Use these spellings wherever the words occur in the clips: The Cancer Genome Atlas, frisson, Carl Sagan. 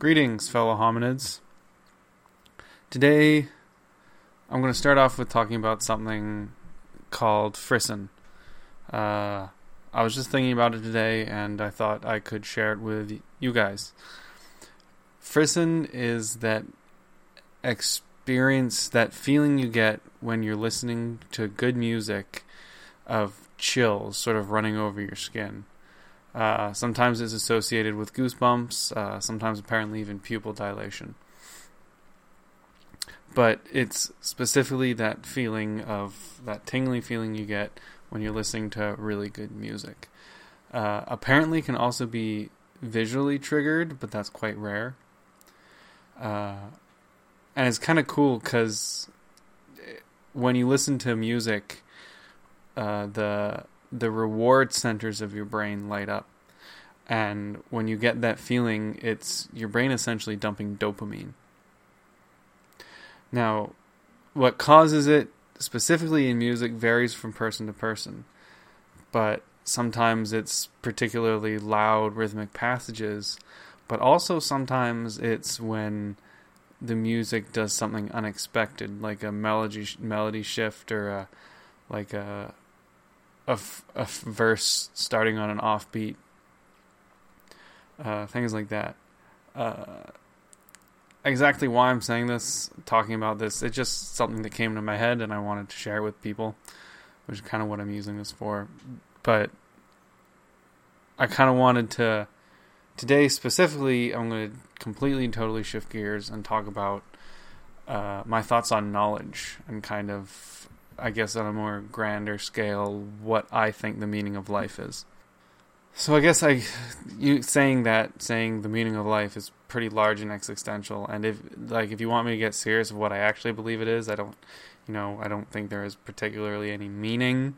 Greetings, fellow hominids. Today, I'm going to start off with talking about something called frisson. I was just thinking about it today, and I thought I could share it with you guys. Frisson is that experience, that feeling you get when you're listening to good music of chills sort of running over your skin. Sometimes it's associated with goosebumps, sometimes apparently even pupil dilation. But it's specifically that feeling of, that tingly feeling you get when you're listening to really good music. Apparently can also be visually triggered, but that's quite rare. And it's kind of cool because when you listen to music, the reward centers of your brain light up. And when you get that feeling, it's your brain essentially dumping dopamine. Now, what causes it specifically in music varies from person to person. But sometimes it's particularly loud rhythmic passages. But also sometimes it's when the music does something unexpected, like a melody shift or a verse starting on an offbeat, things like that. Exactly why I'm saying this, talking about this, it's just something that came to my head and I wanted to share with people, which is kind of what I'm using this for. But I kind of wanted to, today specifically, I'm going to completely and totally shift gears and talk about my thoughts on knowledge and kind of, I guess on a more grander scale, what I think the meaning of life is. So I guess saying the meaning of life is pretty large and existential. And if you want me to get serious of what I actually believe it is, I don't think there is particularly any meaning.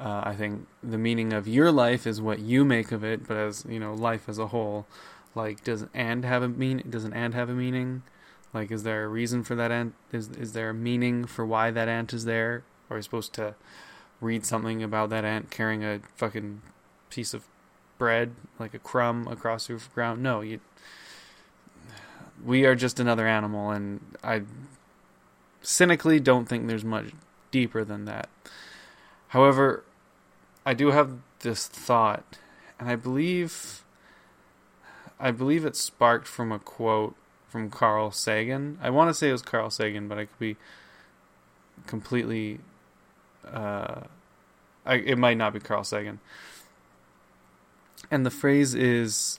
I think the meaning of your life is what you make of it. But as you know, life as a whole, like, does an and have a meaning? Like, is there a reason for that ant? Is there a meaning for why that ant is there? Or are we supposed to read something about that ant carrying a fucking piece of bread, like a crumb, across the ground? No, we are just another animal, and I cynically don't think there's much deeper than that. However, I do have this thought, and I believe it sparked from a quote from Carl Sagan. I want to say it was Carl Sagan, but I could be completely... it might not be Carl Sagan. And the phrase is...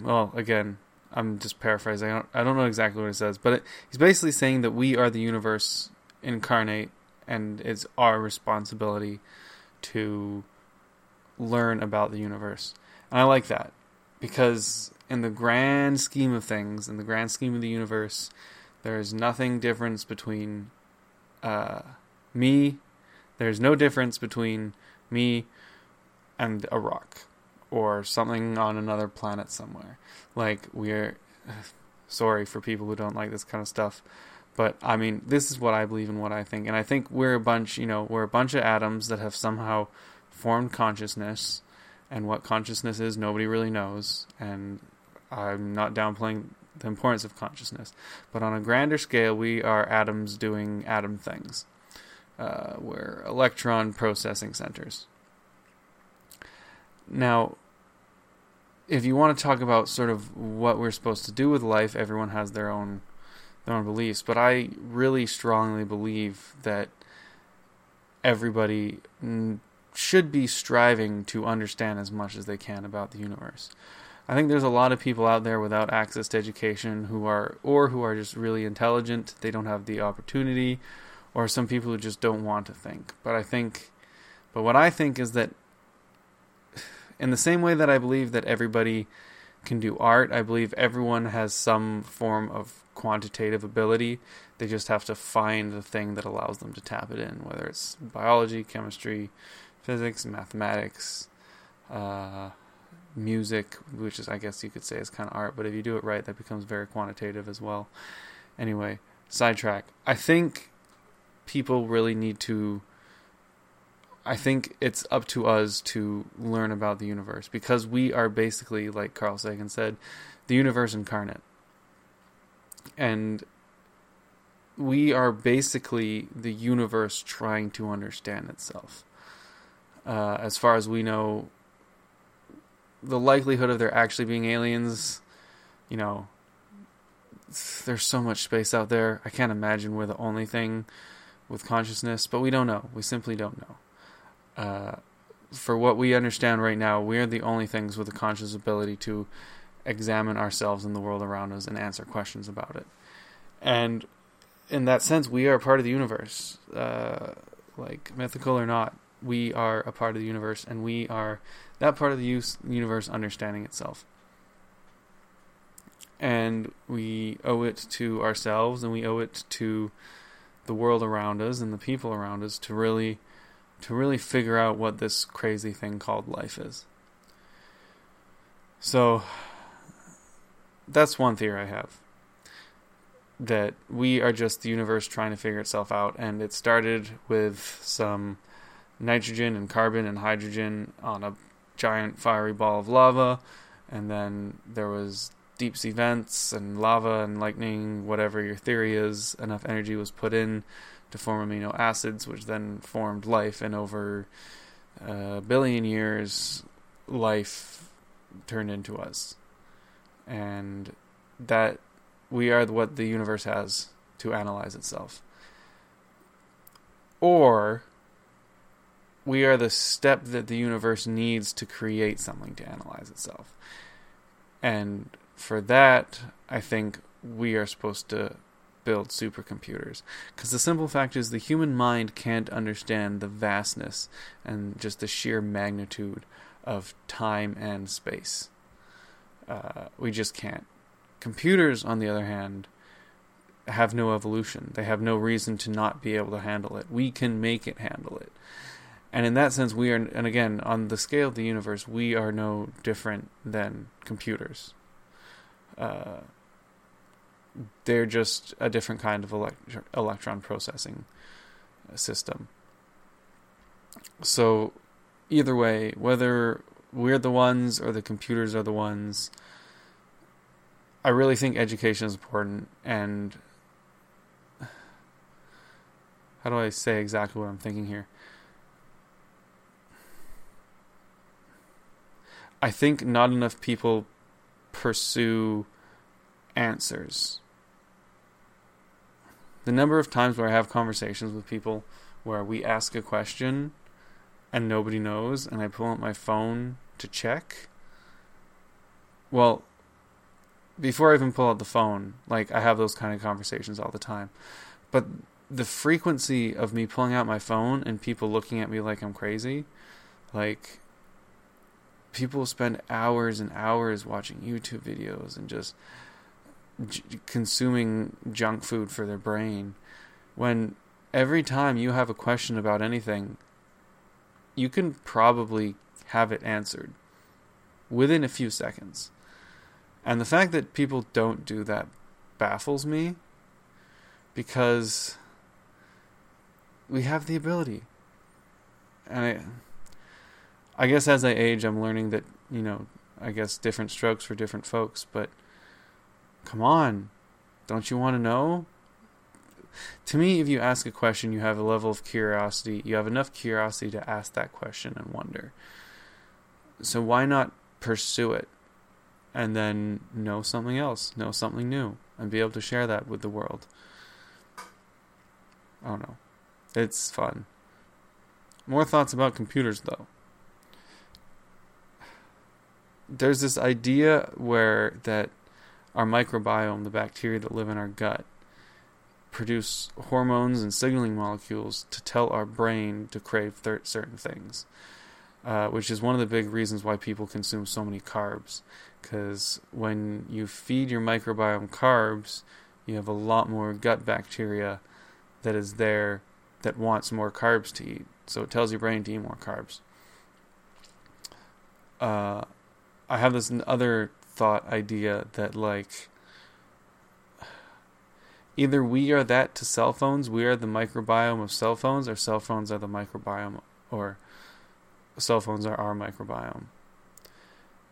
Well, again, I'm just paraphrasing. I don't know exactly what it says, but he's basically saying that we are the universe incarnate, and it's our responsibility to learn about the universe. And I like that, because... in the grand scheme of things, in the grand scheme of the universe, there is nothing difference between me. There's no difference between me and a rock or something on another planet somewhere. Like, we're... sorry for people who don't like this kind of stuff, but I mean, this is what I believe and what I think. And I think we're a bunch of atoms that have somehow formed consciousness. And what consciousness is, nobody really knows. And I'm not downplaying the importance of consciousness. But on a grander scale, we are atoms doing atom things. We're electron processing centers. Now, if you want to talk about sort of what we're supposed to do with life, everyone has their own beliefs. But I really strongly believe that everybody... should be striving to understand as much as they can about the universe. I think there's a lot of people out there without access to education who are just really intelligent. They don't have the opportunity, or some people who just don't want to think. But what I think is that in the same way that I believe that everybody can do art, I believe everyone has some form of quantitative ability. They just have to find the thing that allows them to tap it in, whether it's biology, chemistry, physics, mathematics, music, which is, I guess you could say, is kind of art, but if you do it right, that becomes very quantitative as well. Anyway, sidetrack. I think people really need to I think it's up to us to learn about the universe, because we are basically, like Carl Sagan said, the universe incarnate. And we are basically the universe trying to understand itself. As far as we know, the likelihood of there actually being aliens, you know, there's so much space out there. I can't imagine we're the only thing with consciousness, but we don't know. We simply don't know. For what we understand right now, we are the only things with the conscious ability to examine ourselves and the world around us and answer questions about it. And in that sense, we are a part of the universe. Like, mythical or not, we are a part of the universe, and we are that part of the universe understanding itself. And we owe it to ourselves, and we owe it to the world around us and the people around us to really figure out what this crazy thing called life is. So that's one theory I have, that we are just the universe trying to figure itself out, and it started with some nitrogen and carbon and hydrogen on a giant fiery ball of lava, and then there was deep sea vents and lava and lightning, whatever your theory is. Enough energy was put in to form amino acids, which then formed life, and over a billion years, life turned into us. And that we are what the universe has to analyze itself. Or we are the step that the universe needs to create something to analyze itself. And for that, I think we are supposed to build supercomputers. Because the simple fact is, the human mind can't understand the vastness and just the sheer magnitude of time and space. We just can't. Computers, on the other hand, have no evolution. They have no reason to not be able to handle it. We can make it handle it. And in that sense, we are, and again, on the scale of the universe, we are no different than computers. They're just a different kind of electron processing system. So either way, whether we're the ones or the computers are the ones, I really think education is important. And how do I say exactly what I'm thinking here? I think not enough people pursue answers. The number of times where I have conversations with people where we ask a question and nobody knows, and I pull out my phone to check. Well, before I even pull out the phone, like, I have those kind of conversations all the time. But the frequency of me pulling out my phone and people looking at me like I'm crazy, like, people spend hours and hours watching YouTube videos and just consuming junk food for their brain, when every time you have a question about anything, you can probably have it answered within a few seconds. And the fact that people don't do that baffles me, because we have the ability. And I guess as I age, I'm learning that, you know, I guess different strokes for different folks, but come on, don't you want to know? To me, if you ask a question, you have a level of curiosity. You have enough curiosity to ask that question and wonder. So why not pursue it and then know something else, know something new, and be able to share that with the world? I don't know. It's fun. More thoughts about computers, though. There's this idea where that our microbiome, the bacteria that live in our gut, produce hormones and signaling molecules to tell our brain to crave certain things, which is one of the big reasons why people consume so many carbs. Because when you feed your microbiome carbs, you have a lot more gut bacteria that is there that wants more carbs to eat. So it tells your brain to eat more carbs. I have this other thought idea that, like, either we are that to cell phones, we are the microbiome of cell phones, or cell phones are the microbiome or cell phones are our microbiome.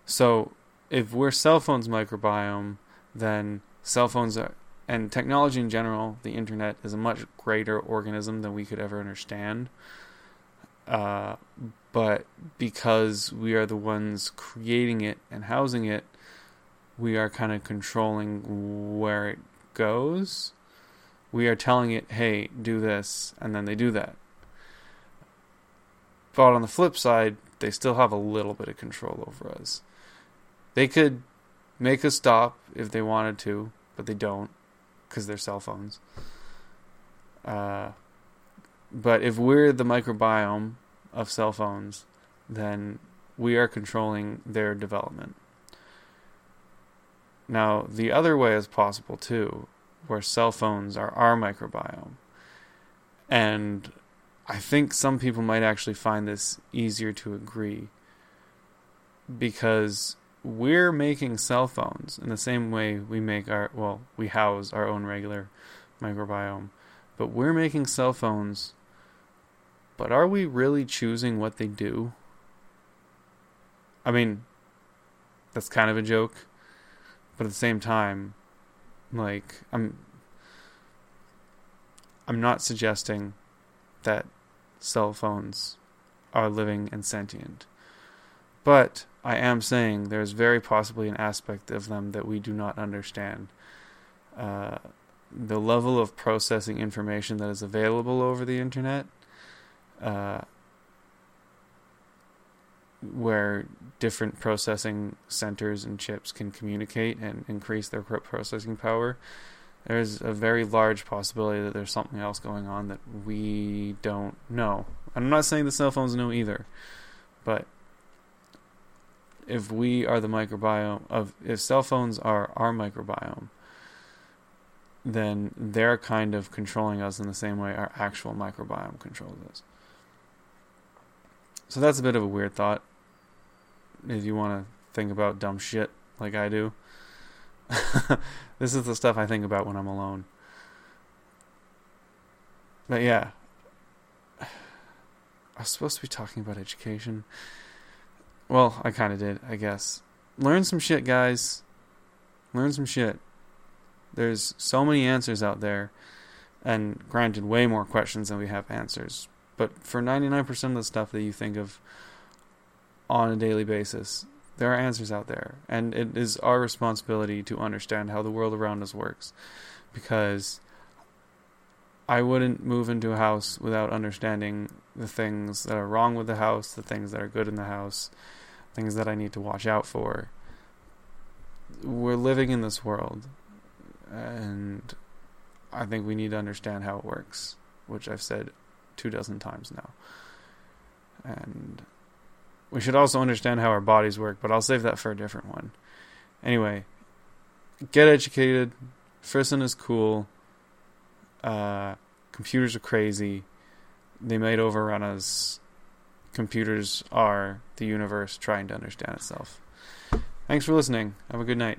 So if we're cell phones' microbiome, then cell phones are, and technology in general, the internet, is a much greater organism than we could ever understand. But because we are the ones creating it and housing it, we are kind of controlling where it goes. We are telling it, hey, do this, and then they do that. But on the flip side, they still have a little bit of control over us. They could make us stop if they wanted to, but they don't, because they're cell phones. But if we're the microbiome of cell phones, then we are controlling their development. Now, the other way is possible too, where cell phones are our microbiome. And I think some people might actually find this easier to agree, because we're making cell phones in the same way we make our, well, we house our own regular microbiome, but we're making cell phones. But are we really choosing what they do? I mean, that's kind of a joke, but at the same time, like, I'm not suggesting that cell phones are living and sentient, but I am saying there's very possibly an aspect of them that we do not understand. The level of processing information that is available over the internet, where different processing centers and chips can communicate and increase their processing power, there's a very large possibility that there's something else going on that we don't know. I'm not saying the cell phones know either, but if we are the microbiome of, if cell phones are our microbiome, then they're kind of controlling us in the same way our actual microbiome controls us. So that's a bit of a weird thought, if you want to think about dumb shit like I do. This is the stuff I think about when I'm alone. But yeah, I was supposed to be talking about education. Well, I kind of did, I guess. Learn some shit, guys. Learn some shit. There's so many answers out there, and granted, way more questions than we have answers. But for 99% of the stuff that you think of on a daily basis, there are answers out there. And it is our responsibility to understand how the world around us works, because I wouldn't move into a house without understanding the things that are wrong with the house, the things that are good in the house, things that I need to watch out for. We're living in this world, and I think we need to understand how it works, which I've said 24 times now. And we should also understand how our bodies work, but I'll save that for a different one. Anyway, get educated. Frisson is cool. Computers are crazy. They might overrun us. Computers are the universe trying to understand itself. Thanks for listening. Have a good night.